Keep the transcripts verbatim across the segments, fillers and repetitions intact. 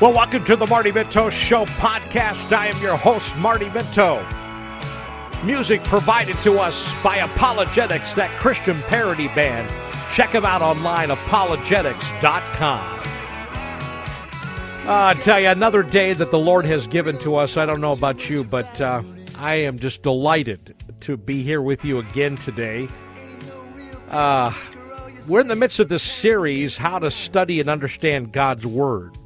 Well, welcome to the Marty Minto Show podcast. I am your host, Marty Minto. Music provided to us by Apologetics, that Christian parody band. Check them out online, apologetics dot com. Uh, I tell you, another day that the Lord has given to us. I don't know about you, but uh, I am just delighted to be here with you again today. Uh, we're in the midst of this series, How to Study and Understand God's Word.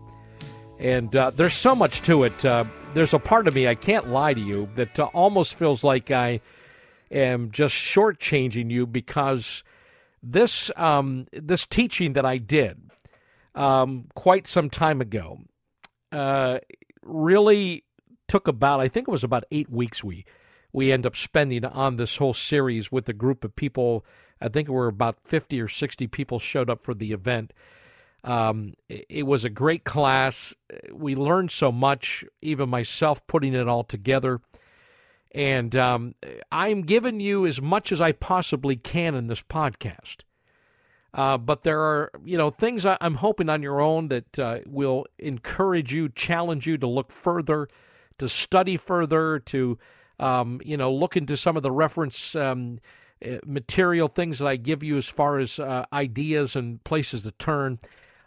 And uh, there's so much to it. Uh, there's a part of me, I can't lie to you, that uh, almost feels like I am just shortchanging you because this um, this teaching that I did um, quite some time ago uh, really took about, I think it was about eight weeks we we end up spending on this whole series with a group of people. I think it were about fifty or sixty people showed up for the event. Um, it was a great class. We learned so much, even myself putting it all together. And um, I'm giving you as much as I possibly can in this podcast. Uh, but there are, you know, things I'm hoping on your own that uh, will encourage you, challenge you to look further, to study further, to, um, you know, look into some of the reference um, material things that I give you as far as uh, ideas and places to turn.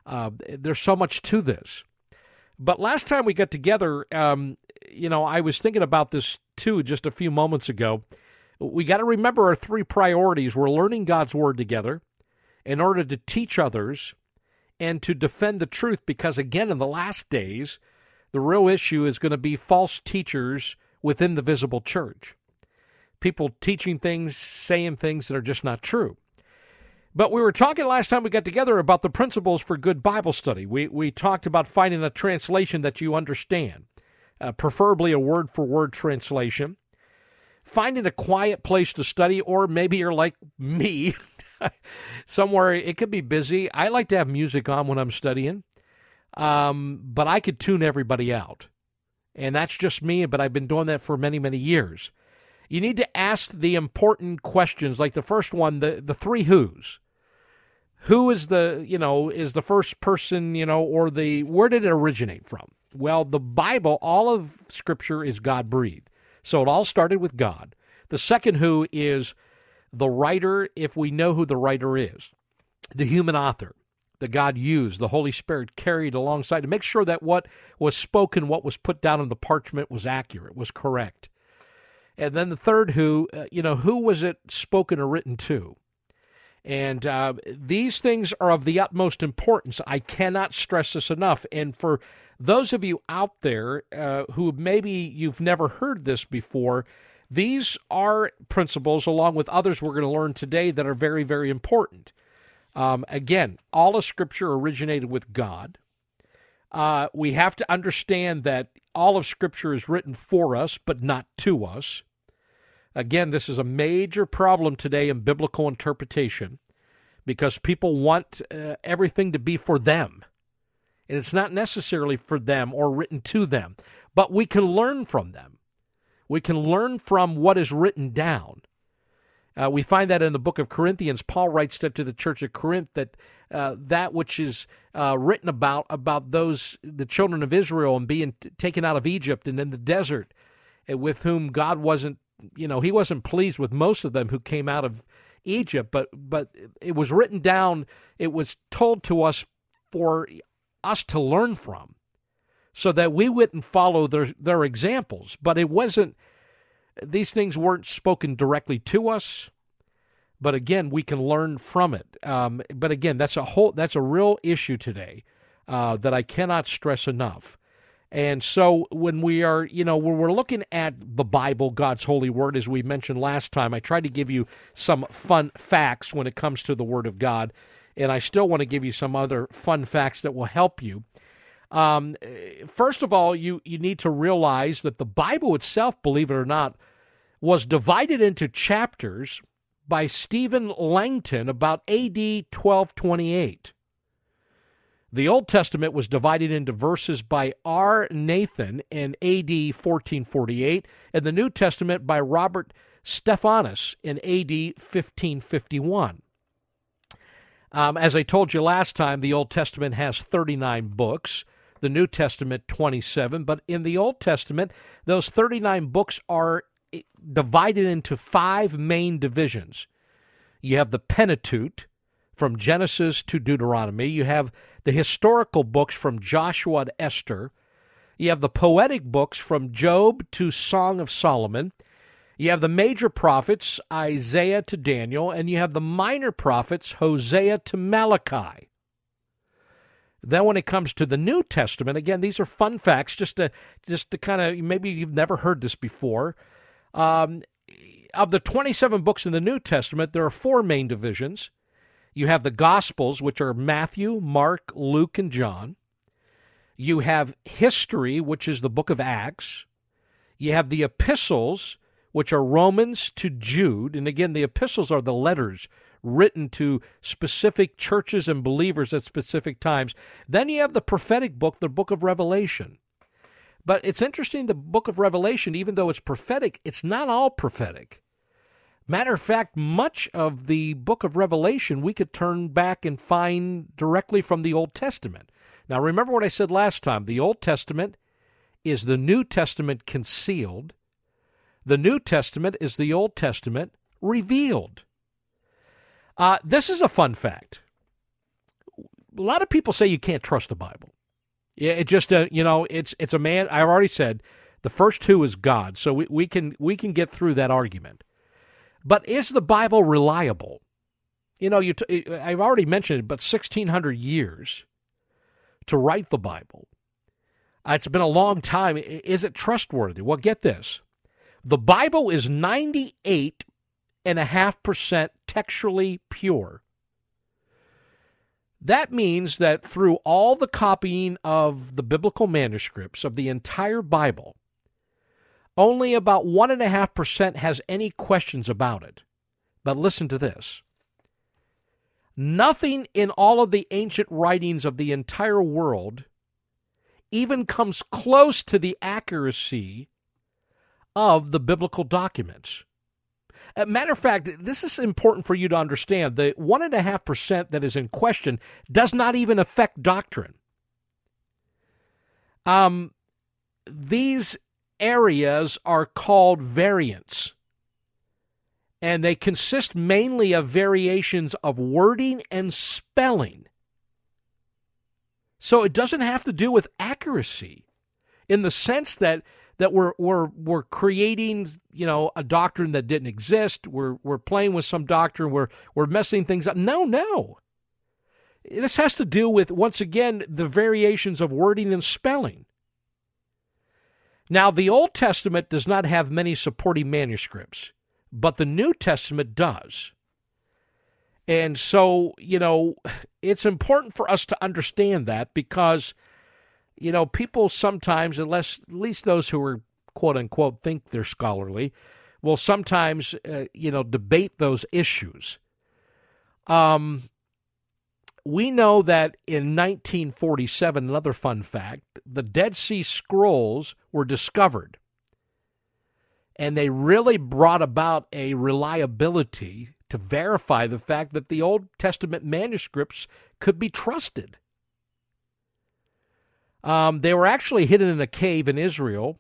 Uh, there's so much to this. But last time we got together, um, you know, I was thinking about this, too, just a few moments ago. We got to remember our three priorities. We're learning God's Word together in order to teach others and to defend the truth because, again, in the last days, the real issue is going to be false teachers within the visible church, people teaching things, saying things that are just not true. But we were talking last time we got together about the principles for good Bible study. We we talked about finding a translation that you understand, uh, preferably a word-for-word translation, finding a quiet place to study, or maybe you're like me, somewhere it could be busy. I like to have music on when I'm studying, um, but I could tune everybody out. And that's just me, but I've been doing that for many, many years. You need to ask the important questions, like the first one, the, the three who's. Who is the, you know, is the first person, you know, or the, where did it originate from? Well, the Bible, all of Scripture is God-breathed. So it all started with God. The second who is the writer, if we know who the writer is, the human author that God used, the Holy Spirit carried alongside to make sure that what was spoken, what was put down on the parchment was accurate, was correct. And then the third who, uh, you know, who was it spoken or written to? And uh, these things are of the utmost importance. I cannot stress this enough. And for those of you out there uh, who maybe you've never heard this before, these are principles, along with others we're going to learn today, that are very, very important. Um, again, all of Scripture originated with God. Uh, we have to understand that all of Scripture is written for us, but not to us. Again, this is a major problem today in biblical interpretation because people want uh, everything to be for them, and it's not necessarily for them or written to them, but we can learn from them. We can learn from what is written down. Uh, we find that in the book of Corinthians, Paul writes that to the church of Corinth that uh, that which is uh, written about, about those, the children of Israel and being t- taken out of Egypt and in the desert, and with whom God wasn't, you know, he wasn't pleased with most of them who came out of Egypt, but but it was written down, it was told to us for us to learn from so that we wouldn't follow their, their examples, but it wasn't. These things weren't spoken directly to us, but again, we can learn from it. Um, but again, that's a whole that's a real issue today uh, that I cannot stress enough. And so when we are, you know, when we're looking at the Bible, God's holy word, as we mentioned last time, I tried to give you some fun facts when it comes to the Word of God, and I still want to give you some other fun facts that will help you. Um, first of all, you, you need to realize that the Bible itself, believe it or not, was divided into chapters by Stephen Langton about A D twelve twenty-eight. The Old Testament was divided into verses by R. Nathan in A D fourteen forty-eight, and the New Testament by Robert Stephanus in A D fifteen fifty-one. Um, as I told you last time, the Old Testament has thirty-nine books. the New Testament twenty-seven, but in the Old Testament, those thirty-nine books are divided into five main divisions. You have the Pentateuch, from Genesis to Deuteronomy. You have the historical books from Joshua to Esther. You have the poetic books from Job to Song of Solomon. You have the major prophets, Isaiah to Daniel, and you have the minor prophets, Hosea to Malachi. Then when it comes to the New Testament, again, these are fun facts, just to just to kind of, maybe you've never heard this before. Um, of the twenty-seven books in the New Testament, there are four main divisions. You have the Gospels, which are Matthew, Mark, Luke, and John. You have history, which is the book of Acts. You have the epistles, which are Romans to Jude. And again, the epistles are the letters written to specific churches and believers at specific times. Then you have the prophetic book, the book of Revelation. But it's interesting, the book of Revelation, even though it's prophetic, it's not all prophetic. Matter of fact, much of the book of Revelation we could turn back and find directly from the Old Testament. Now, remember what I said last time. The Old Testament is the New Testament concealed. The New Testament is the Old Testament revealed. Uh, this is a fun fact. A lot of people say you can't trust the Bible. Yeah, it just, uh, you know, it's it's a man, I already said, the first who is God, so we, we can we can get through that argument. But is the Bible reliable? You know, you t- I've already mentioned it, but sixteen hundred years to write the Bible. Uh, it's been a long time. Is it trustworthy? Well, get this. The Bible is ninety-eight point five percent textually pure. That means that through all the copying of the biblical manuscripts of the entire Bible, only about one point five percent has any questions about it. But listen to this. Nothing in all of the ancient writings of the entire world even comes close to the accuracy of the biblical documents. Matter of fact, this is important for you to understand. The one point five percent that is in question does not even affect doctrine. Um, these areas are called variants, and they consist mainly of variations of wording and spelling. So it doesn't have to do with accuracy in the sense that that we're we're we're creating, you know, a doctrine that didn't exist. We're we're playing with some doctrine. We're we're messing things up. No, no. This has to do with, once again, the variations of wording and spelling. Now, the Old Testament does not have many supporting manuscripts, but the New Testament does. And so, you know, it's important for us to understand that because, you know, people sometimes, unless at least those who are quote-unquote think they're scholarly, will sometimes, uh, you know, debate those issues. Um, we know that in nineteen forty-seven, another fun fact, the Dead Sea Scrolls were discovered, and they really brought about a reliability to verify the fact that the Old Testament manuscripts could be trusted. Um, they were actually hidden in a cave in Israel,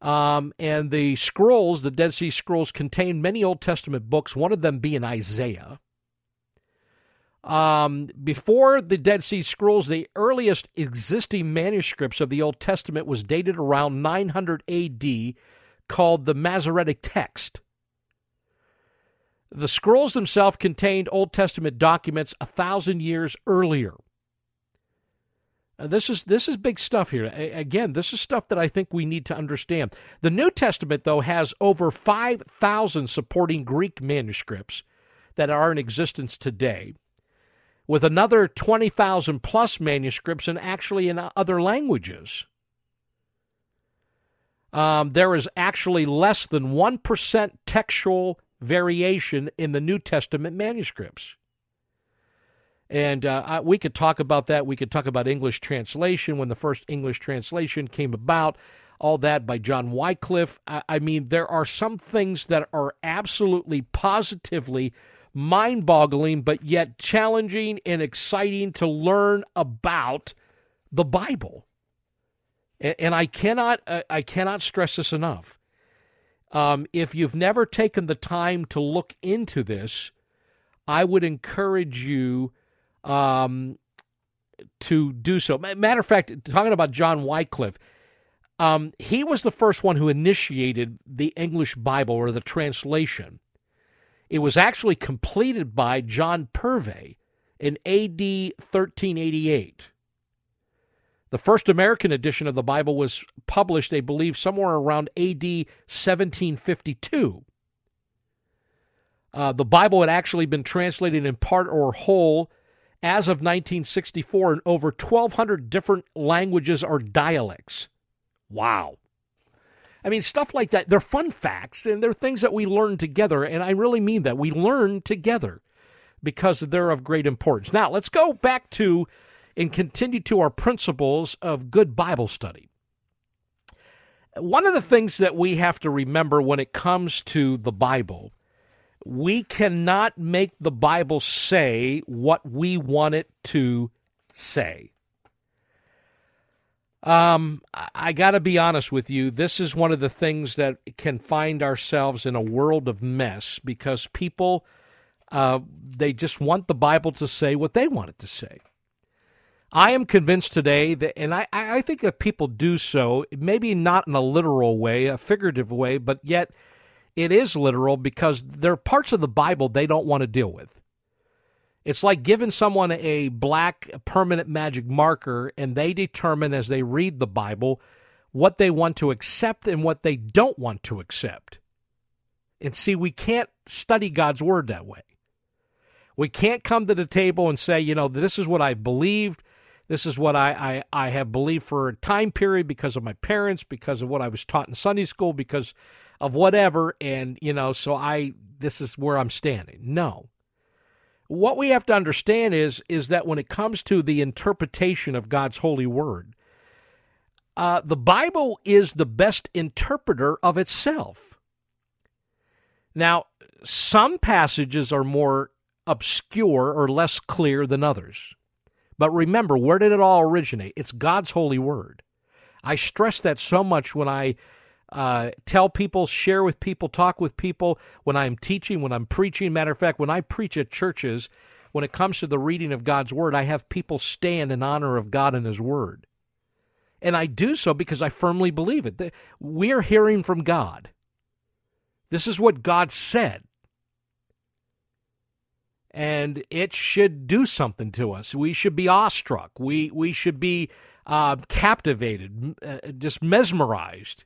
um, and the scrolls, the Dead Sea Scrolls, contained many Old Testament books, one of them being Isaiah. Um, before the Dead Sea Scrolls, the earliest existing manuscripts of the Old Testament was dated around nine hundred A D, called the Masoretic Text. The scrolls themselves contained Old Testament documents a thousand years earlier. This is this is big stuff here. Again, this is stuff that I think we need to understand. The New Testament, though, has over five thousand supporting Greek manuscripts that are in existence today, with another twenty thousand plus manuscripts and actually in other languages. Um, there is actually less than one percent textual variation in the New Testament manuscripts. And uh, we could talk about that. We could talk about English translation, when the first English translation came about, all that by John Wycliffe. I, I mean, there are some things that are absolutely, positively mind-boggling, but yet challenging and exciting to learn about the Bible. And I cannot, I cannot stress this enough. Um, if you've never taken the time to look into this, I would encourage you um, to do so. Matter of fact, talking about John Wycliffe, um, he was the first one who initiated the English Bible or the translation. It was actually completed by John Purvey in A D thirteen eighty-eight. The first American edition of the Bible was published, I believe, somewhere around A D seventeen fifty-two. Uh, the Bible had actually been translated in part or whole as of nineteen sixty-four in over twelve hundred different languages or dialects. Wow. I mean, stuff like that, they're fun facts, and they're things that we learn together, and I really mean that. We learn together because they're of great importance. Now, let's go back to and continue to our principles of good Bible study. One of the things that we have to remember when it comes to the Bible, we cannot make the Bible say what we want it to say. Um, I got to be honest with you, this is one of the things that can find ourselves in a world of mess because people, uh, they just want the Bible to say what they want it to say. I am convinced today that, and I, I think that people do so, maybe not in a literal way, a figurative way, but yet it is literal because there are parts of the Bible they don't want to deal with. It's like giving someone a black permanent magic marker, and they determine as they read the Bible what they want to accept and what they don't want to accept. And see, we can't study God's Word that way. We can't come to the table and say, you know, this is what I believed. This is what I, I, I have believed for a time period because of my parents, because of what I was taught in Sunday school, because of whatever, and, you know, so I this is where I'm standing. No. What we have to understand is, is that when it comes to the interpretation of God's holy word, uh, the Bible is the best interpreter of itself. Now, some passages are more obscure or less clear than others. But remember, where did it all originate? It's God's holy word. I stress that so much when I uh, tell people, share with people, talk with people, when I'm teaching, when I'm preaching. Matter of fact, when I preach at churches, when it comes to the reading of God's word, I have people stand in honor of God and his word. And I do so because I firmly believe it. We're hearing from God. This is what God said. And it should do something to us. We should be awestruck. We we should be uh, captivated, uh, just mesmerized.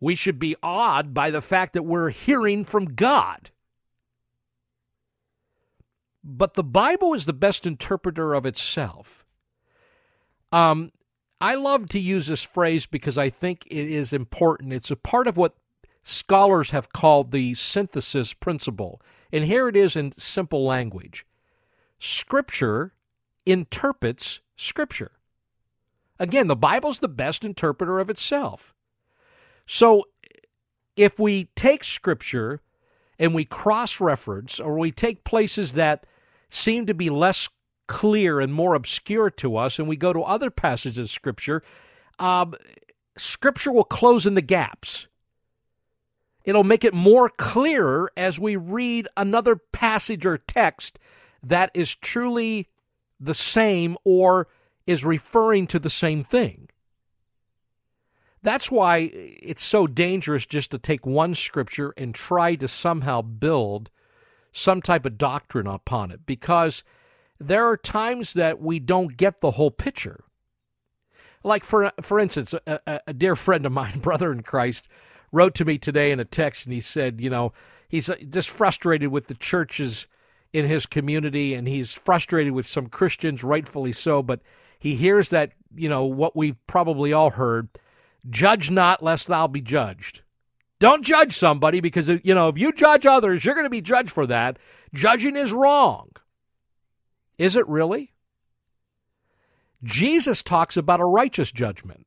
We should be awed by the fact that we're hearing from God. But the Bible is the best interpreter of itself. Um, I love to use this phrase because I think it is important. It's a part of what scholars have called the synthesis principle. And here it is in simple language. Scripture interprets Scripture. Again, the Bible's the best interpreter of itself. So if we take Scripture and we cross-reference, or we take places that seem to be less clear and more obscure to us, and we go to other passages of Scripture, um, Scripture will close in the gaps. It'll make it more clearer as we read another passage or text that is truly the same or is referring to the same thing. That's why it's so dangerous just to take one scripture and try to somehow build some type of doctrine upon it, because there are times that we don't get the whole picture. Like, for, for instance, a, a dear friend of mine, brother in Christ, wrote to me today in a text, and he said, you know, he's just frustrated with the churches in his community, and he's frustrated with some Christians, rightfully so, but he hears that, you know, what we've probably all heard, judge not lest thou be judged. Don't judge somebody because, you know, if you judge others, you're going to be judged for that. Judging is wrong. Is it really? Jesus talks about a righteous judgment.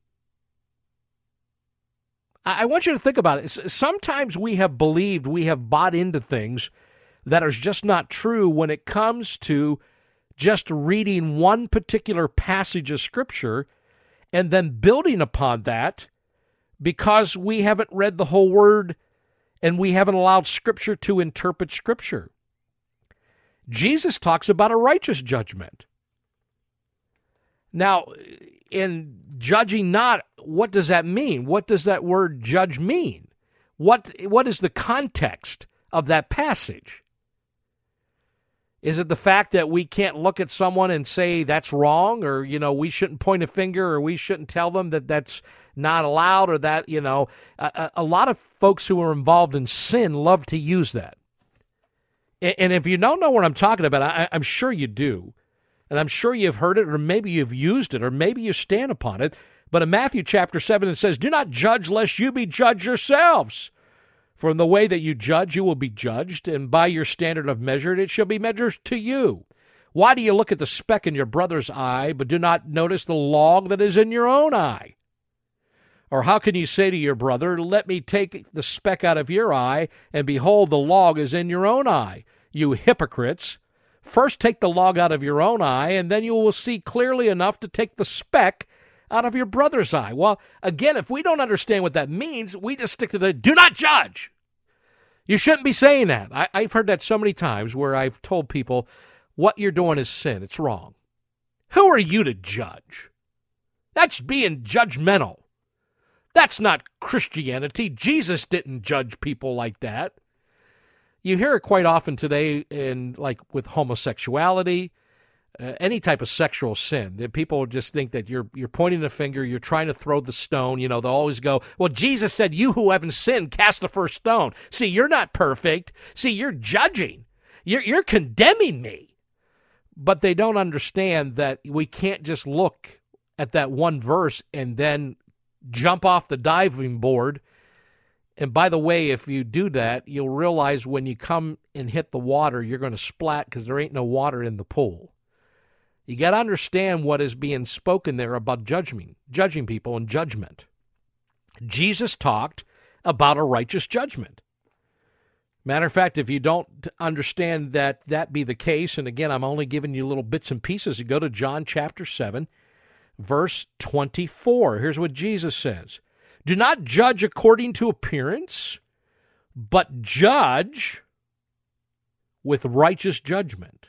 I want you to think about it. Sometimes we have believed, we have bought into things that are just not true when it comes to just reading one particular passage of Scripture and then building upon that, because we haven't read the whole Word and we haven't allowed Scripture to interpret Scripture. Jesus talks about a righteous judgment. Now, in judging not, what does that mean? What does that word judge mean? What, what is the context of that passage? Is it the fact that we can't look at someone and say that's wrong, or, you know, we shouldn't point a finger, or we shouldn't tell them that that's not allowed, or that, you know, a, a lot of folks who are involved in sin love to use that. And if you don't know what I'm talking about, I, I'm sure you do, and I'm sure you've heard it, or maybe you've used it, or maybe you stand upon it. But in Matthew chapter seven, it says, "Do not judge, lest you be judged yourselves. For in the way that you judge, you will be judged, and by your standard of measure, it shall be measured to you. Why do you look at the speck in your brother's eye, but do not notice the log that is in your own eye? Or how can you say to your brother, let me take the speck out of your eye, and behold, the log is in your own eye? You hypocrites, first take the log out of your own eye, and then you will see clearly enough to take the speck out of your brother's eye." Well, again, if we don't understand what that means, we just stick to the, do not judge. You shouldn't be saying that. I, I've heard that so many times where I've told people, what you're doing is sin. It's wrong. Who are you to judge? That's being judgmental. That's not Christianity. Jesus didn't judge people like that. You hear it quite often today in, like, with homosexuality, Uh, any type of sexual sin, that people just think that you're you're pointing a finger, you're trying to throw the stone. You know, they'll always go, well, Jesus said, you who haven't sinned, cast the first stone. See, you're not perfect. See, you're judging. You're, you're condemning me. But they don't understand that we can't just look at that one verse and then jump off the diving board. And by the way, if you do that, you'll realize when you come and hit the water, you're going to splat because there ain't no water in the pool. You got to understand what is being spoken there about judging, judging people and judgment. Jesus talked about a righteous judgment. Matter of fact, if you don't understand that that be the case, and again, I'm only giving you little bits and pieces, you go to John chapter seven, verse twenty-four. Here's what Jesus says. "Do not judge according to appearance, but judge with righteous judgment."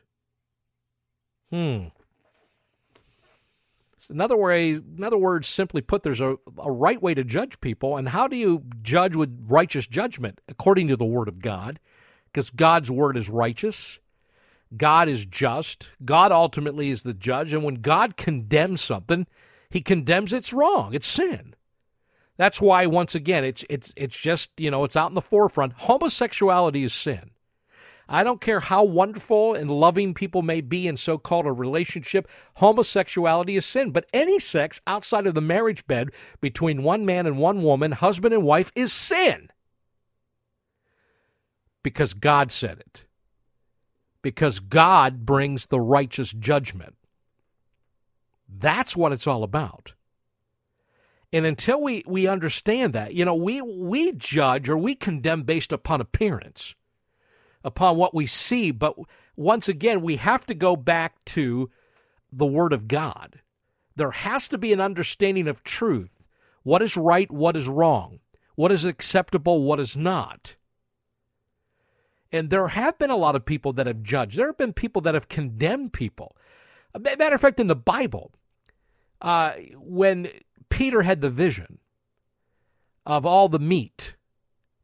Hmm. Another way, in other words, simply put, there's a, a right way to judge people. And how do you judge with righteous judgment? According to the Word of God, because God's Word is righteous. God is just. God ultimately is the judge. And when God condemns something, he condemns it's wrong. It's sin. That's why, once again, it's it's it's just, you know, it's out in the forefront. Homosexuality is sin. I don't care how wonderful and loving people may be in so-called a relationship, homosexuality is sin. But any sex outside of the marriage bed between one man and one woman, husband and wife, is sin. Because God said it. Because God brings the righteous judgment. That's what it's all about. And until we, we understand that, you know, we, we judge or we condemn based upon appearance, upon what we see, but once again, we have to go back to the Word of God. There has to be an understanding of truth. What is right, what is wrong? What is acceptable, what is not? And there have been a lot of people that have judged. There have been people that have condemned people. Matter of fact, in the Bible, uh, when Peter had the vision of all the meat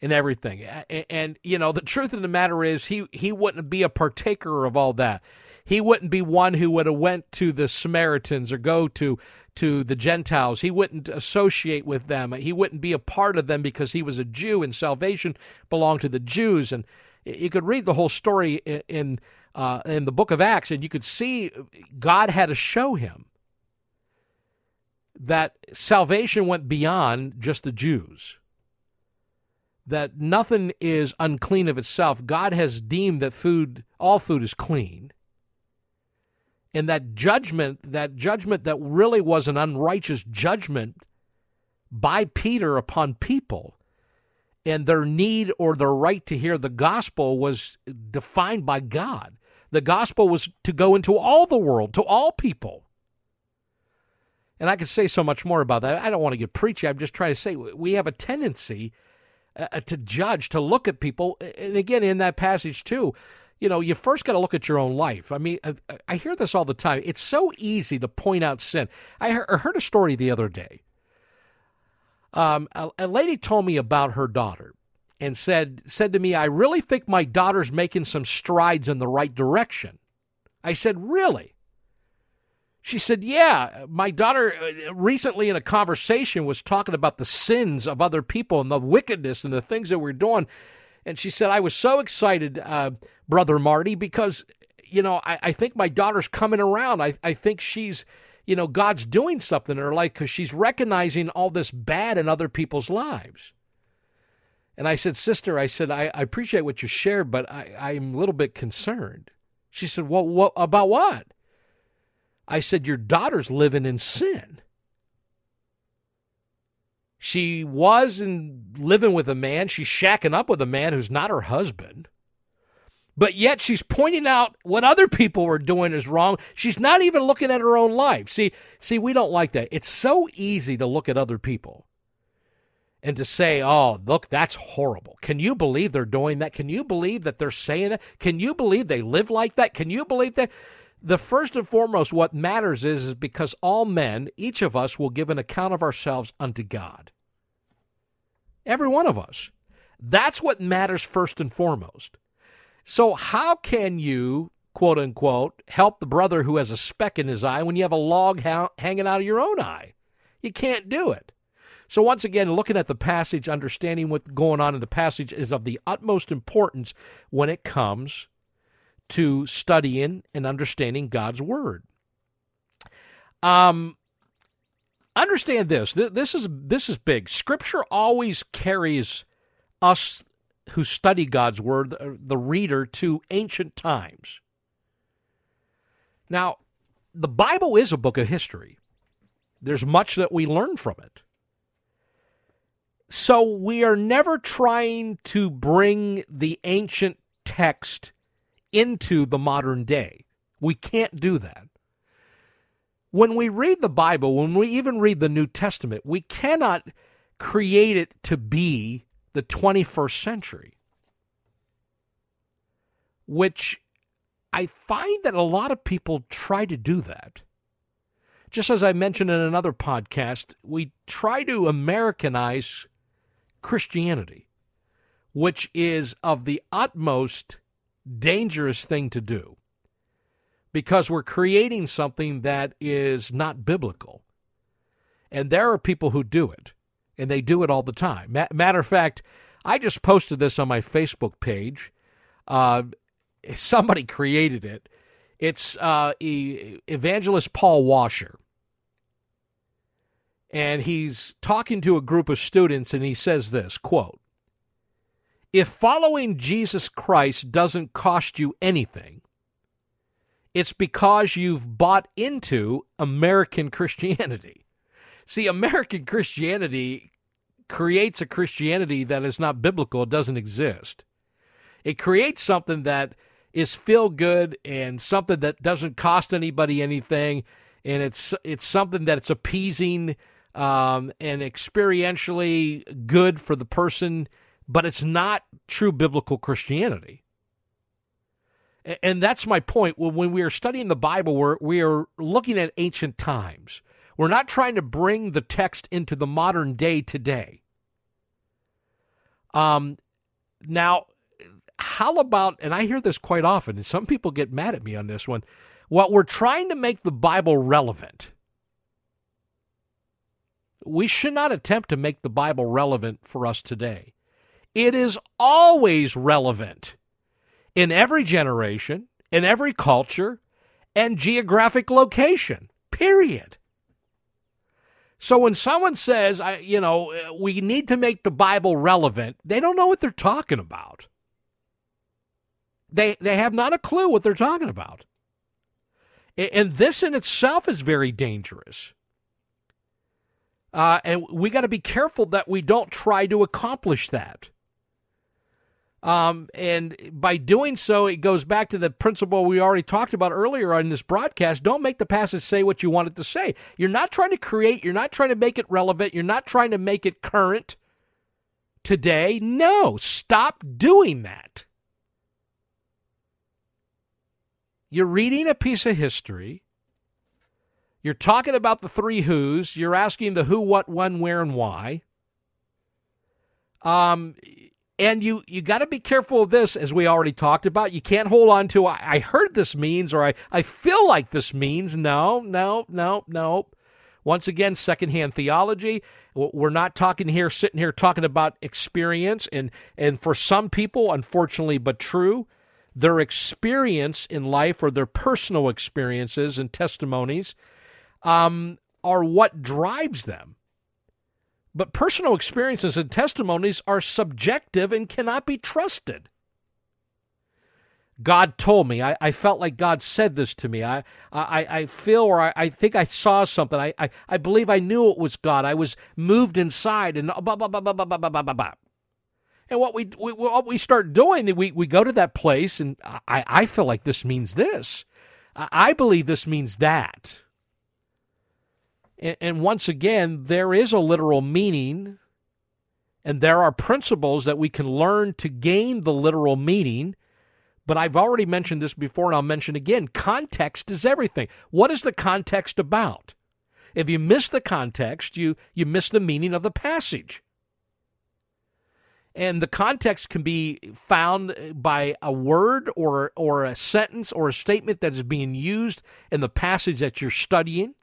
and everything. And, and, you know, the truth of the matter is he, he wouldn't be a partaker of all that. He wouldn't be one who would have went to the Samaritans or go to, to the Gentiles. He wouldn't associate with them. He wouldn't be a part of them because he was a Jew and salvation belonged to the Jews. And you could read the whole story in, in, uh, in the book of Acts, and you could see God had to show him that salvation went beyond just the Jews. That nothing is unclean of itself. God has deemed that food, all food is clean. And that judgment, that judgment that really was an unrighteous judgment by Peter upon people, and their need or their right to hear the gospel was defined by God. The gospel was to go into all the world, to all people. And I could say so much more about that. I don't want to get preachy. I'm just trying to say we have a tendency uh, to judge, to look at people. And again, in that passage, too, you know, you first got to look at your own life. I mean, I, I hear this all the time. It's so easy to point out sin. I heard a story the other day. Um, a, a lady told me about her daughter and said said to me, I really think my daughter's making some strides in the right direction. I said, really? She said, yeah, my daughter recently in a conversation was talking about the sins of other people and the wickedness and the things that we're doing. And she said, I was so excited, uh, Brother Marty, because, you know, I, I think my daughter's coming around. I, I think she's, you know, God's doing something in her life because she's recognizing all this bad in other people's lives. And I said, sister, I said, I, I appreciate what you shared, but I, I'm a little bit concerned. She said, well, what, about what? I said, your daughter's living in sin. She was in, living with a man. She's shacking up with a man who's not her husband. But yet she's pointing out what other people were doing is wrong. She's not even looking at her own life. See, see, we don't like that. It's so easy to look at other people and to say, oh, look, that's horrible. Can you believe they're doing that? Can you believe that they're saying that? Can you believe they live like that? Can you believe that? The first and foremost, what matters is, is because all men, each of us, will give an account of ourselves unto God. Every one of us. That's what matters first and foremost. So how can you, quote unquote, help the brother who has a speck in his eye when you have a log ha- hanging out of your own eye? You can't do it. So once again, looking at the passage, understanding what's going on in the passage is of the utmost importance when it comes to studying and understanding God's Word. Um, understand this. Th- this is this is big. Scripture always carries us who study God's Word, the reader, to ancient times. Now, the Bible is a book of history. There's much that we learn from it. So we are never trying to bring the ancient text into the modern day. We can't do that. When we read the Bible, when we even read the New Testament, we cannot create it to be the twenty-first century, which I find that a lot of people try to do that. Just as I mentioned in another podcast, we try to Americanize Christianity, which is of the utmost dangerous thing to do because we're creating something that is not biblical. And there are people who do it, and they do it all the time. Matter of fact, I just posted this on my Facebook page. Uh, somebody created it. It's uh, Evangelist Paul Washer. And he's talking to a group of students, and he says this, quote, if following Jesus Christ doesn't cost you anything, it's because you've bought into American Christianity. See, American Christianity creates a Christianity that is not biblical. It doesn't exist. It creates something that is feel-good and something that doesn't cost anybody anything, and it's it's something that's appeasing um, and experientially good for the person, but it's not true biblical Christianity. And that's my point. When we are studying the Bible, we're, we are looking at ancient times. We're not trying to bring the text into the modern day today. Um, now, how about, and I hear this quite often, and some people get mad at me on this one, well, we're trying to make the Bible relevant. We should not attempt to make the Bible relevant for us today. It is always relevant in every generation, in every culture, and geographic location, period. So when someone says, I, you know, we need to make the Bible relevant, they don't know what they're talking about. They, they have not a clue what they're talking about. And this in itself is very dangerous. Uh, and we got to be careful that we don't try to accomplish that. Um, and by doing so, it goes back to the principle we already talked about earlier on this broadcast. Don't make the passage say what you want it to say. You're not trying to create. You're not trying to make it relevant. You're not trying to make it current today. No, stop doing that. You're reading a piece of history. You're talking about the three who's. You're asking the who, what, when, where, and why. Um... And you you got to be careful of this, as we already talked about. You can't hold on to, I, I heard this means, or I, I feel like this means. No, no, no, no. Once again, secondhand theology. We're not talking here, sitting here talking about experience. And, and for some people, unfortunately but true, their experience in life or their personal experiences and testimonies um, are what drives them. But personal experiences and testimonies are subjective and cannot be trusted. God told me. I, I felt like God said this to me. I I, I feel or I, I think I saw something. I, I I believe I knew it was God. I was moved inside and blah, blah, blah, blah, blah, blah, blah, blah. And what we, we, what we start doing, we, we go to that place and I, I feel like this means this. I believe this means that. And once again, there is a literal meaning, and there are principles that we can learn to gain the literal meaning. But I've already mentioned this before, and I'll mention again, context is everything. What is the context about? If you miss the context, you, you miss the meaning of the passage. And the context can be found by a word or, or a sentence or a statement that is being used in the passage that you're studying.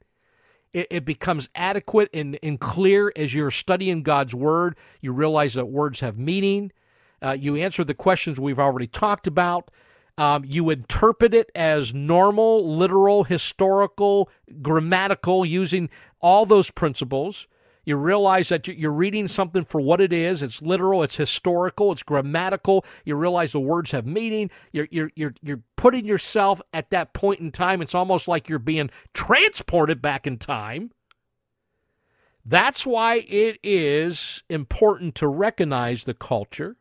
It becomes adequate and, and clear as you're studying God's Word. You realize that words have meaning. Uh, you answer the questions we've already talked about. Um, you interpret it as normal, literal, historical, grammatical, using all those principles. You realize that you're reading something for what it is. It's literal, it's historical, it's grammatical. You realize the words have meaning. You're, you're, you're, you're putting yourself at that point in time. It's almost like you're being transported back in time. That's why it is important to recognize the culture,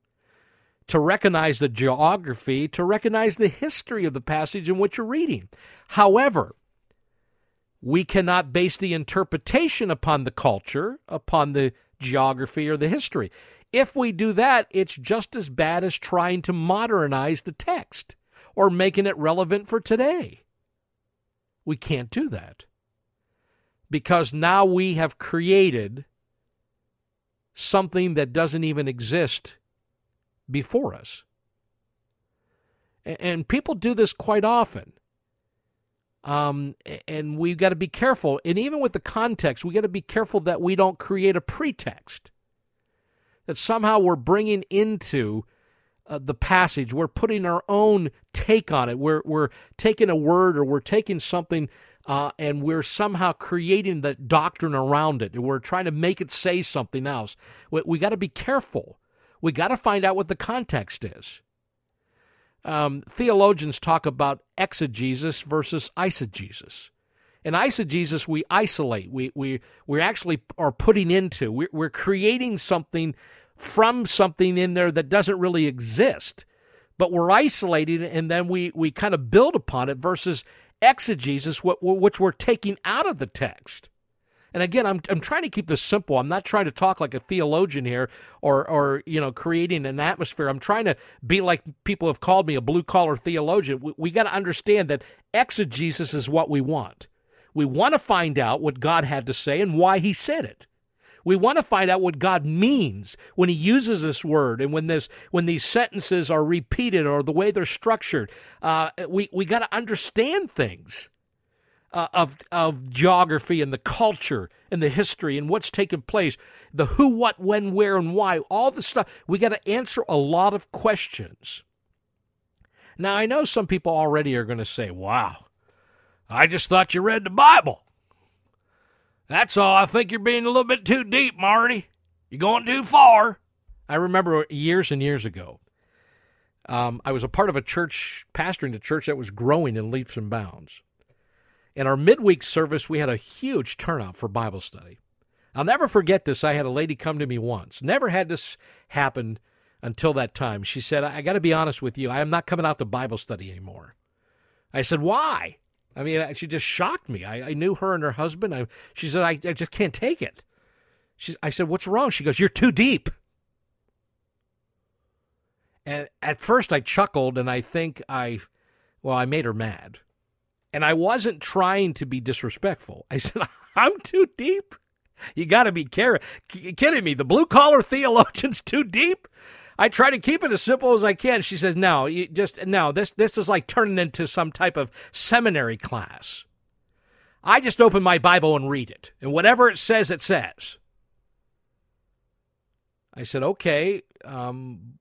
to recognize the geography, to recognize the history of the passage in which you're reading. However, we cannot base the interpretation upon the culture, upon the geography or the history. If we do that, it's just as bad as trying to modernize the text or making it relevant for today. We can't do that because now we have created something that doesn't even exist before us. And people do this quite often. Um, and we've got to be careful. And even with the context, we've got to be careful that we don't create a pretext, that somehow we're bringing into uh, the passage. We're putting our own take on it. We're, we're taking a word or we're taking something uh, and we're somehow creating the doctrine around it. And we're trying to make it say something else. We've we got to be careful. We've got to find out what the context is. Um, theologians talk about exegesis versus eisegesis. In eisegesis, we isolate. We we we actually are putting into. We're, we're creating something from something in there that doesn't really exist, but we're isolating it, and then we we kind of build upon it. Versus exegesis, what which we're taking out of the text. And again, I'm I'm trying to keep this simple. I'm not trying to talk like a theologian here, or or you know, creating an atmosphere. I'm trying to be like people have called me, a blue collar theologian. We, we got to understand that exegesis is what we want. We want to find out what God had to say and why He said it. We want to find out what God means when He uses this word and when this when these sentences are repeated or the way they're structured. Uh, we we got to understand things. Uh, of of geography and the culture and the history and what's taken place, the who, what, when, where, and why, all the stuff. We got to answer a lot of questions. Now, I know some people already are going to say, wow, I just thought you read the Bible. That's all. I think you're being a little bit too deep, Marty. You're going too far. I remember years and years ago, um, I was a part of a church, pastoring a church that was growing in leaps and bounds. In our midweek service, we had a huge turnout for Bible study. I'll never forget this. I had a lady come to me once. Never had this happen until that time. She said, I got to be honest with you. I am not coming out to Bible study anymore. I said, why? I mean, she just shocked me. I, I knew her and her husband. I, she said, I, I just can't take it. She, I said, what's wrong? She goes, you're too deep. And at first I chuckled, and I think I, well, I made her mad. And I wasn't trying to be disrespectful. I said, I'm too deep? You got to be kidding kidding me. The blue-collar theologian's too deep? I try to keep it as simple as I can. She says, no, you just, no, this, this is like turning into some type of seminary class. I just open my Bible and read it, and whatever it says, it says. I said, okay, um,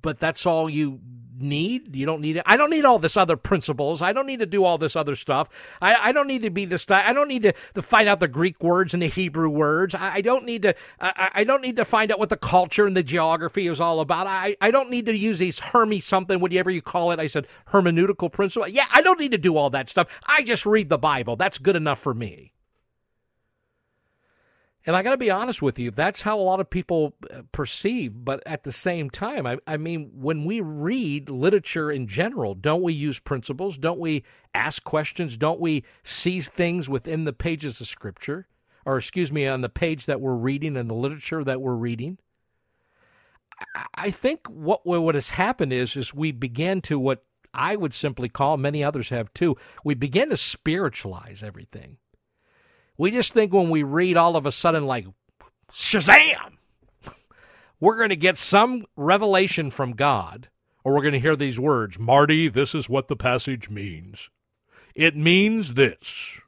but that's all you need? You don't need it? I don't need all this other principles. I don't need to do all this other stuff. I, I don't need to be this. I don't need to, to find out the Greek words and the Hebrew words. I, I don't need to. I, I don't need to find out what the culture and the geography is all about. I, I don't need to use these Hermes something, whatever you call it. I said hermeneutical principle. Yeah, I don't need to do all that stuff. I just read the Bible. That's good enough for me. And I got to be honest with you, that's how a lot of people perceive, but at the same time, I, I mean, when we read literature in general, don't we use principles? Don't we ask questions? Don't we seize things within the pages of Scripture? Or, excuse me, on the page that we're reading and the literature that we're reading? I, I think what, what has happened is, is we began to what I would simply call, many others have too, we begin to spiritualize everything. We just think when we read, all of a sudden, like, shazam, we're going to get some revelation from God, or we're going to hear these words, Marty, this is what the passage means. It means this.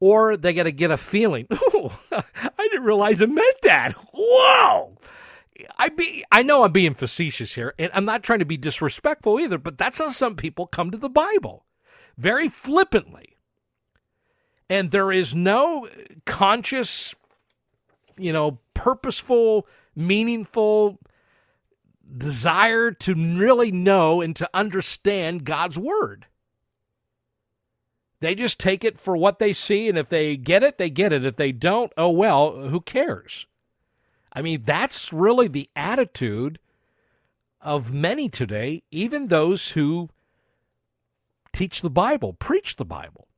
Or they got to get a feeling, oh, I didn't realize it meant that. Whoa! I be, I know I'm being facetious here, and I'm not trying to be disrespectful either, but that's how some people come to the Bible, very flippantly. And there is no conscious, you know, purposeful, meaningful desire to really know and to understand God's word. They just take it for what they see, and if they get it, they get it. If they don't, oh, well, who cares? I mean, that's really the attitude of many today, even those who teach the Bible, preach the Bible.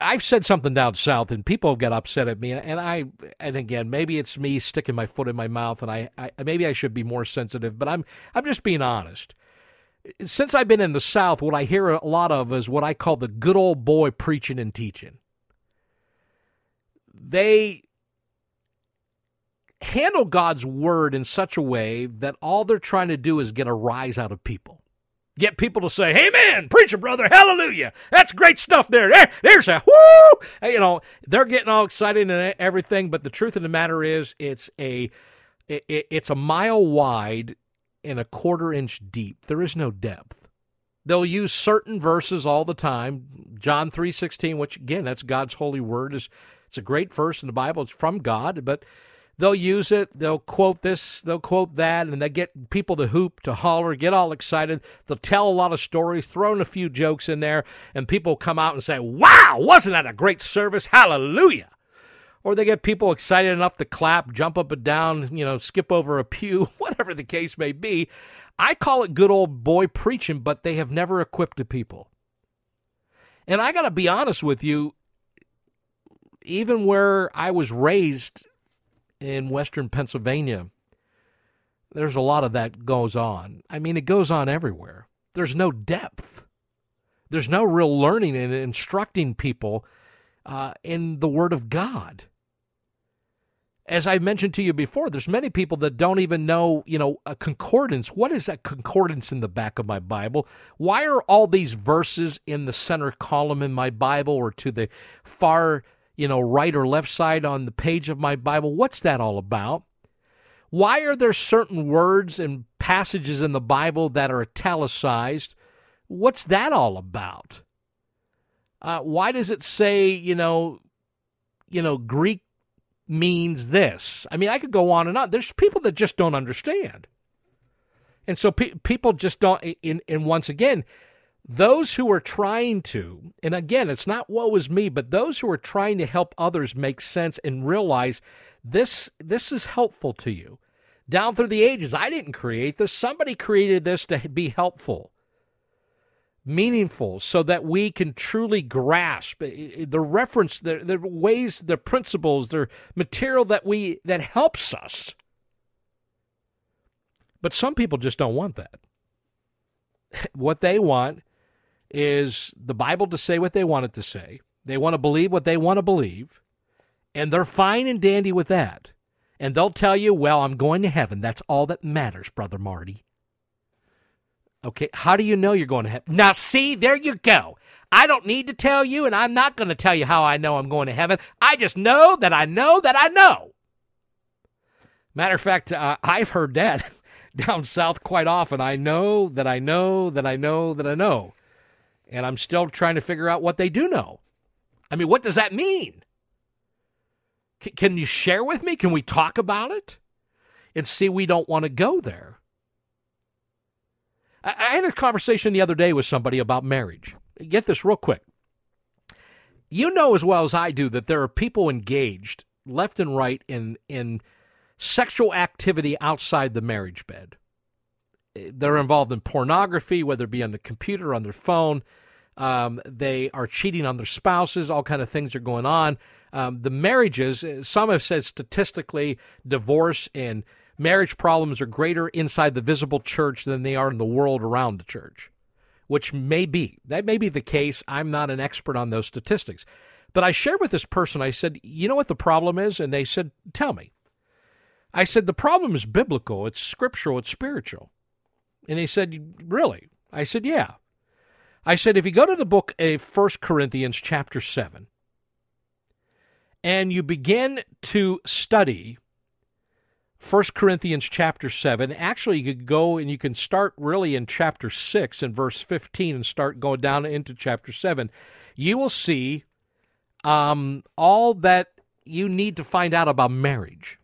I've said something down south, and people have got upset at me, and I, and again, maybe it's me sticking my foot in my mouth, and I, I maybe I should be more sensitive, but I'm, I'm just being honest. Since I've been in the South, what I hear a lot of is what I call the good old boy preaching and teaching. They handle God's word in such a way that all they're trying to do is get a rise out of people. Get people to say, amen, preacher, brother, hallelujah. That's great stuff there. there there's a whoo. You know, they're getting all excited and everything, but the truth of the matter is it's a it, it's a mile wide and a quarter inch deep. There is no depth. They'll use certain verses all the time. John three sixteen, which, again, that's God's holy word. Is It's a great verse in the Bible. It's from God, but they'll use it, they'll quote this, they'll quote that, and they get people to hoop, to holler, get all excited. They'll tell a lot of stories, throw in a few jokes in there, and people come out and say, wow, wasn't that a great service? Hallelujah! Or they get people excited enough to clap, jump up and down, you know, skip over a pew, whatever the case may be. I call it good old boy preaching, but they have never equipped the people. And I got to be honest with you, even where I was raised in western Pennsylvania, there's a lot of that goes on. I mean, it goes on everywhere. There's no depth. There's no real learning and instructing people uh, in the Word of God. As I mentioned to you before, there's many people that don't even know, you know, a concordance. What is that concordance in the back of my Bible? Why are all these verses in the center column in my Bible or to the far you know, right or left side on the page of my Bible? What's that all about? Why are there certain words and passages in the Bible that are italicized? What's that all about? Uh, why does it say, you know, you know, Greek means this? I mean, I could go on and on. There's people that just don't understand. And so pe- people just don't, and, and once again, those who are trying to, and again, it's not woe is me, but those who are trying to help others make sense and realize this this is helpful to you. Down through the ages, I didn't create this. Somebody created this to be helpful, meaningful, so that we can truly grasp the reference, the, the ways, the principles, the material that we that helps us. But some people just don't want that. What they want is the Bible to say what they want it to say. They want to believe what they want to believe, and they're fine and dandy with that. And they'll tell you, well, I'm going to heaven. That's all that matters, Brother Marty. Okay, how do you know you're going to heaven? Now, see, there you go. I don't need to tell you, and I'm not going to tell you how I know I'm going to heaven. I just know that I know that I know. Matter of fact, uh, I've heard that down south quite often. I know that I know that I know that I know. And I'm still trying to figure out what they do know. I mean, what does that mean? Can you share with me? Can we talk about it? And see, we don't want to go there. I had a conversation the other day with somebody about marriage. Get this real quick. You know as well as I do that there are people engaged left and right in, in sexual activity outside the marriage bed. They're involved in pornography, whether it be on the computer or on their phone. Um, they are cheating on their spouses. All kind of things are going on. Um, the marriages, some have said statistically, divorce and marriage problems are greater inside the visible church than they are in the world around the church, which may be. That may be the case. I'm not an expert on those statistics. But I shared with this person, I said, you know what the problem is? And they said, tell me. I said, the problem is biblical. It's scriptural. It's spiritual. And they said, really? I said, yeah. I said, if you go to the book of First Corinthians chapter seven, and you begin to study First Corinthians chapter seven, actually you could go and you can start really in chapter six and verse fifteen and start going down into chapter seven, you will see um, all that you need to find out about marriage.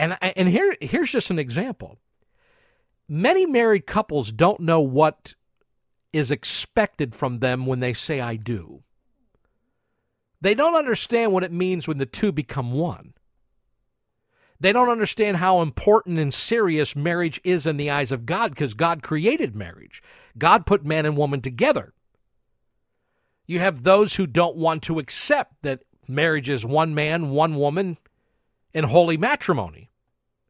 And, and here, here's just an example. Many married couples don't know what is expected from them when they say, I do. They don't understand what it means when the two become one. They don't understand how important and serious marriage is in the eyes of God, because God created marriage. God put man and woman together. You have those who don't want to accept that marriage is one man, one woman, and holy matrimony.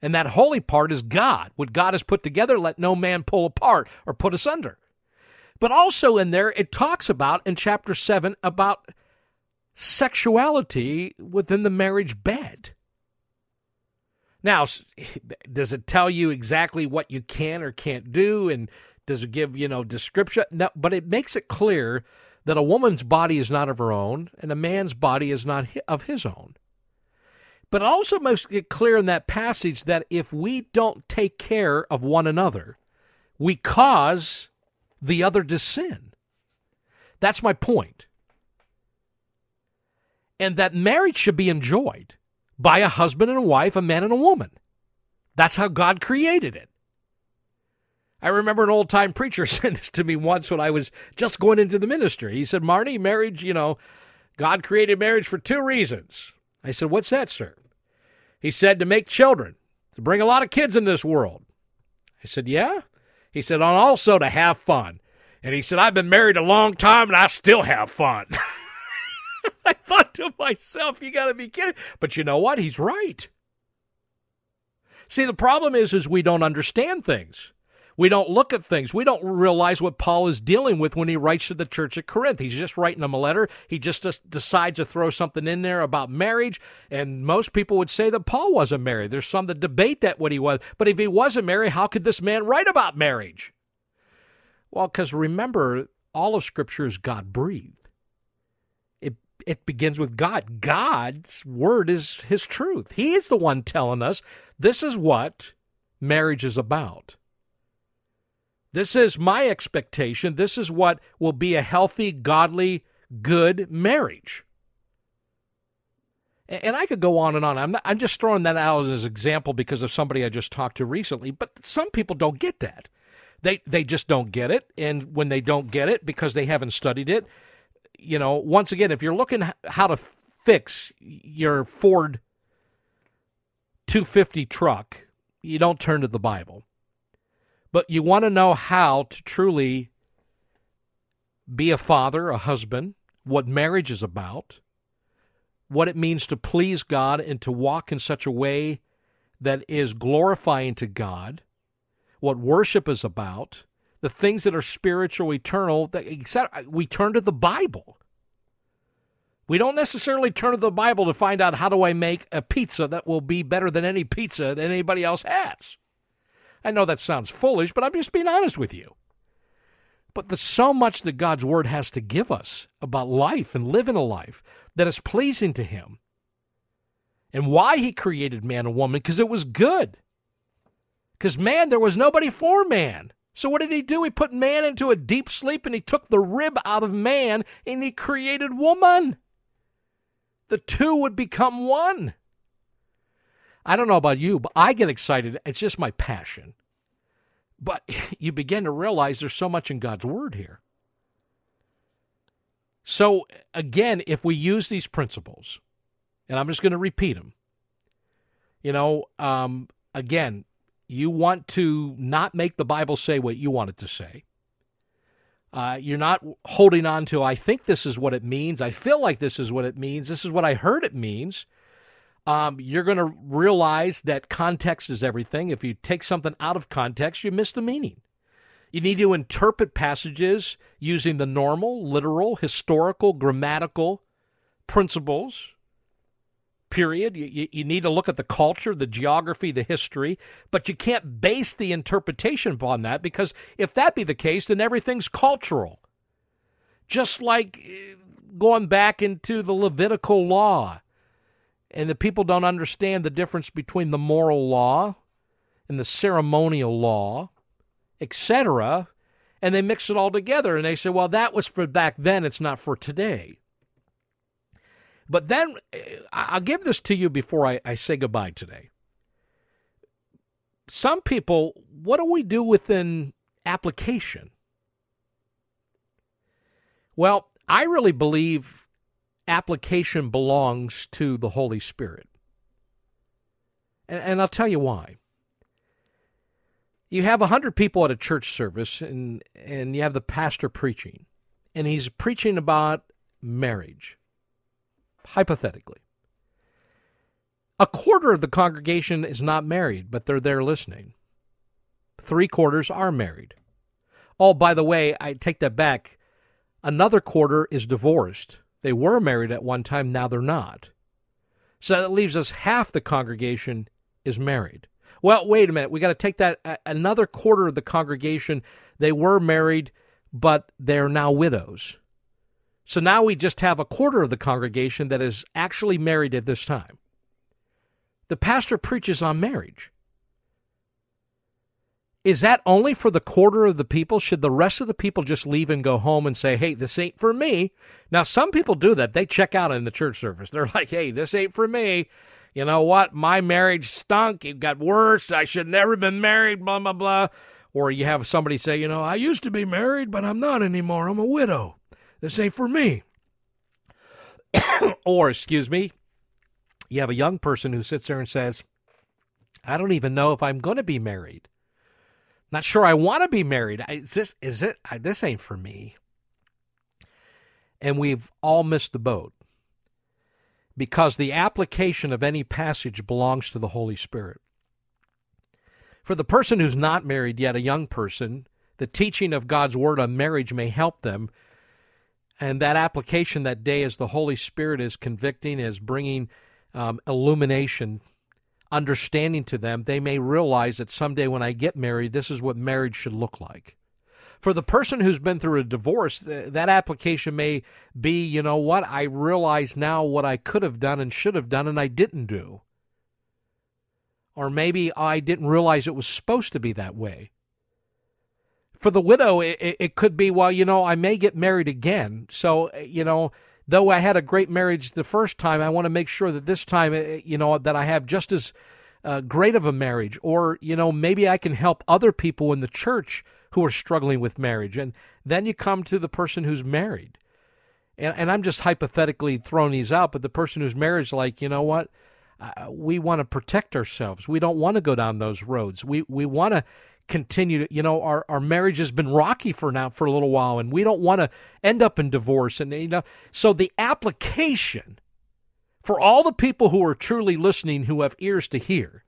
And that holy part is God. What God has put together, let no man pull apart or put asunder. But also in there, it talks about, in chapter seven, about sexuality within the marriage bed. Now, does it tell you exactly what you can or can't do? And does it give, you know, description? No, but it makes it clear that a woman's body is not of her own and a man's body is not of his own. But it also makes it clear in that passage that if we don't take care of one another, we cause the other to sin. That's my point. And that marriage should be enjoyed by a husband and a wife, a man and a woman. That's how God created it. I remember an old-time preacher said this to me once when I was just going into the ministry. He said, Marty, marriage, you know, God created marriage for two reasons. I said, what's that, sir? He said, to make children, to bring a lot of kids in this world. I said, yeah? He said, and also to have fun. And he said, I've been married a long time, and I still have fun. I thought to myself, you got to be kidding. But you know what? He's right. See, the problem is, is we don't understand things. We don't look at things. We don't realize what Paul is dealing with when he writes to the church at Corinth. He's just writing them a letter. He just decides to throw something in there about marriage, and most people would say that Paul wasn't married. There's some that debate that what he was. But if he wasn't married, how could this man write about marriage? Well, because remember, all of Scripture is God-breathed. It, it begins with God. God's word is his truth. He is the one telling us this is what marriage is about. This is my expectation. This is what will be a healthy, godly, good marriage. And I could go on and on. I'm not, I'm just throwing that out as an example because of somebody I just talked to recently, but some people don't get that. They they just don't get it, and when they don't get it because they haven't studied it, you know, once again, if you're looking how to fix your Ford two fifty truck, you don't turn to the Bible. But you want to know how to truly be a father, a husband, what marriage is about, what it means to please God and to walk in such a way that is glorifying to God, what worship is about, the things that are spiritual, eternal, et cetera. We turn to the Bible. We don't necessarily turn to the Bible to find out how do I make a pizza that will be better than any pizza that anybody else has. I know that sounds foolish, but I'm just being honest with you. But there's so much that God's Word has to give us about life and living a life that is pleasing to Him. And why He created man and woman, because it was good. Because man, there was nobody for man. So what did He do? He put man into a deep sleep, and He took the rib out of man, and He created woman. The two would become one. I don't know about you, but I get excited. It's just my passion. But you begin to realize there's so much in God's Word here. So, again, if we use these principles, and I'm just going to repeat them, you know, um, again, you want to not make the Bible say what you want it to say. Uh, you're not holding on to, I think this is what it means. I feel like this is what it means. This is what I heard it means. Um, you're going to realize that context is everything. If you take something out of context, you miss the meaning. You need to interpret passages using the normal, literal, historical, grammatical principles, period. You, you need to look at the culture, the geography, the history, but you can't base the interpretation upon that, because if that be the case, then everything's cultural. Just like going back into the Levitical law, and the people don't understand the difference between the moral law and the ceremonial law, et cetera, and they mix it all together, and they say, well, that was for back then, it's not for today. But then, I'll give this to you before I, I say goodbye today. Some people, what do we do within application? Well, I really believe application belongs to the Holy Spirit. And, and I'll tell you why. You have one hundred people at a church service, and, and you have the pastor preaching, and he's preaching about marriage. Hypothetically, a quarter of the congregation is not married, but they're there listening. Three quarters are married. Oh, by the way, I take that back. Another quarter is divorced. They were married at one time, now they're not. So that leaves us half the congregation is married. Well, wait a minute. We got to take that. Another quarter of the congregation, they were married, but they're now widows. So now we just have a quarter of the congregation that is actually married at this time. The pastor preaches on marriage. Is that only for the quarter of the people? Should the rest of the people just leave and go home and say, hey, this ain't for me? Now, some people do that. They check out in the church service. They're like, hey, this ain't for me. You know what? My marriage stunk. It got worse. I should never have been married, blah, blah, blah. Or you have somebody say, you know, I used to be married, but I'm not anymore. I'm a widow. This ain't for me. Or, excuse me, you have a young person who sits there and says, I don't even know if I'm going to be married. Not sure I want to be married. I, is this, is it, I, this ain't for me. And we've all missed the boat, because the application of any passage belongs to the Holy Spirit. For the person who's not married yet, a young person, the teaching of God's Word on marriage may help them. And that application that day is the Holy Spirit is convicting, is bringing um, illumination, understanding to them. They may realize that someday when I get married, this is what marriage should look like. For the person who's been through a divorce, th- that application may be, you know what, I realize now what I could have done and should have done and I didn't do. Or maybe I didn't realize it was supposed to be that way. For the widow, it, it could be, well, you know, I may get married again. So, you know, though I had a great marriage the first time, I want to make sure that this time, you know, that I have just as uh, great of a marriage. Or, you know, maybe I can help other people in the church who are struggling with marriage. And then you come to the person who's married. And, and I'm just hypothetically throwing these out, but the person who's married is like, you know what? Uh, we want to protect ourselves. We don't want to go down those roads. We we want to continue to, you know, our, our marriage has been rocky for now for a little while, and we don't want to end up in divorce. And, you know, so the application for all the people who are truly listening, who have ears to hear,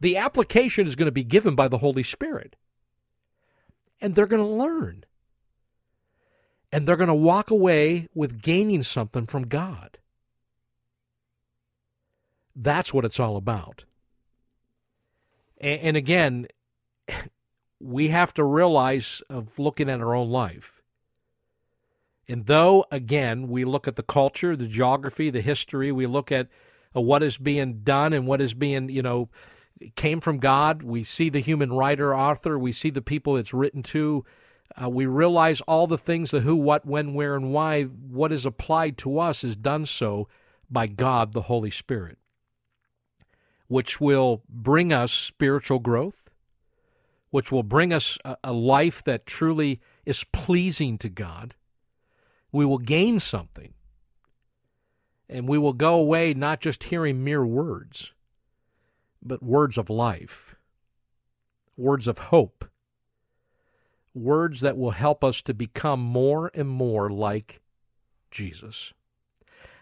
the application is going to be given by the Holy Spirit. And they're going to learn. And they're going to walk away with gaining something from God. That's what it's all about. And again, we have to realize of looking at our own life. And though, again, we look at the culture, the geography, the history, we look at what is being done and what is being, you know, came from God. We see the human writer, author. We see the people it's written to. Uh, we realize all the things, the who, what, when, where, and why, what is applied to us is done so by God, the Holy Spirit, which will bring us spiritual growth, which will bring us a, a life that truly is pleasing to God. We will gain something, and we will go away not just hearing mere words, but words of life, words of hope, words that will help us to become more and more like Jesus.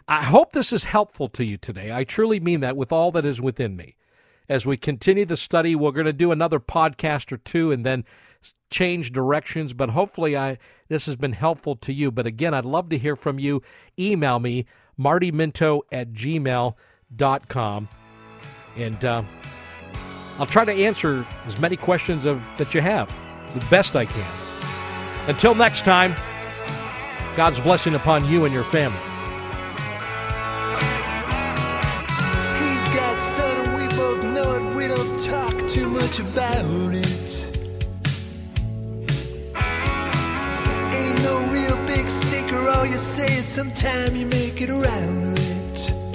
I hope this is helpful to you today. I truly mean that with all that is within me. As we continue the study, we're going to do another podcast or two and then change directions, but hopefully I this has been helpful to you. But again, I'd love to hear from you. Email me, marty minto at gmail dot com. And uh, I'll try to answer as many questions of that you have the best I can. Until next time, God's blessing upon you and your family. He's got son, and we both know it. We don't talk too much about it. Ain't no real big secret. All you say is sometime you make it around it.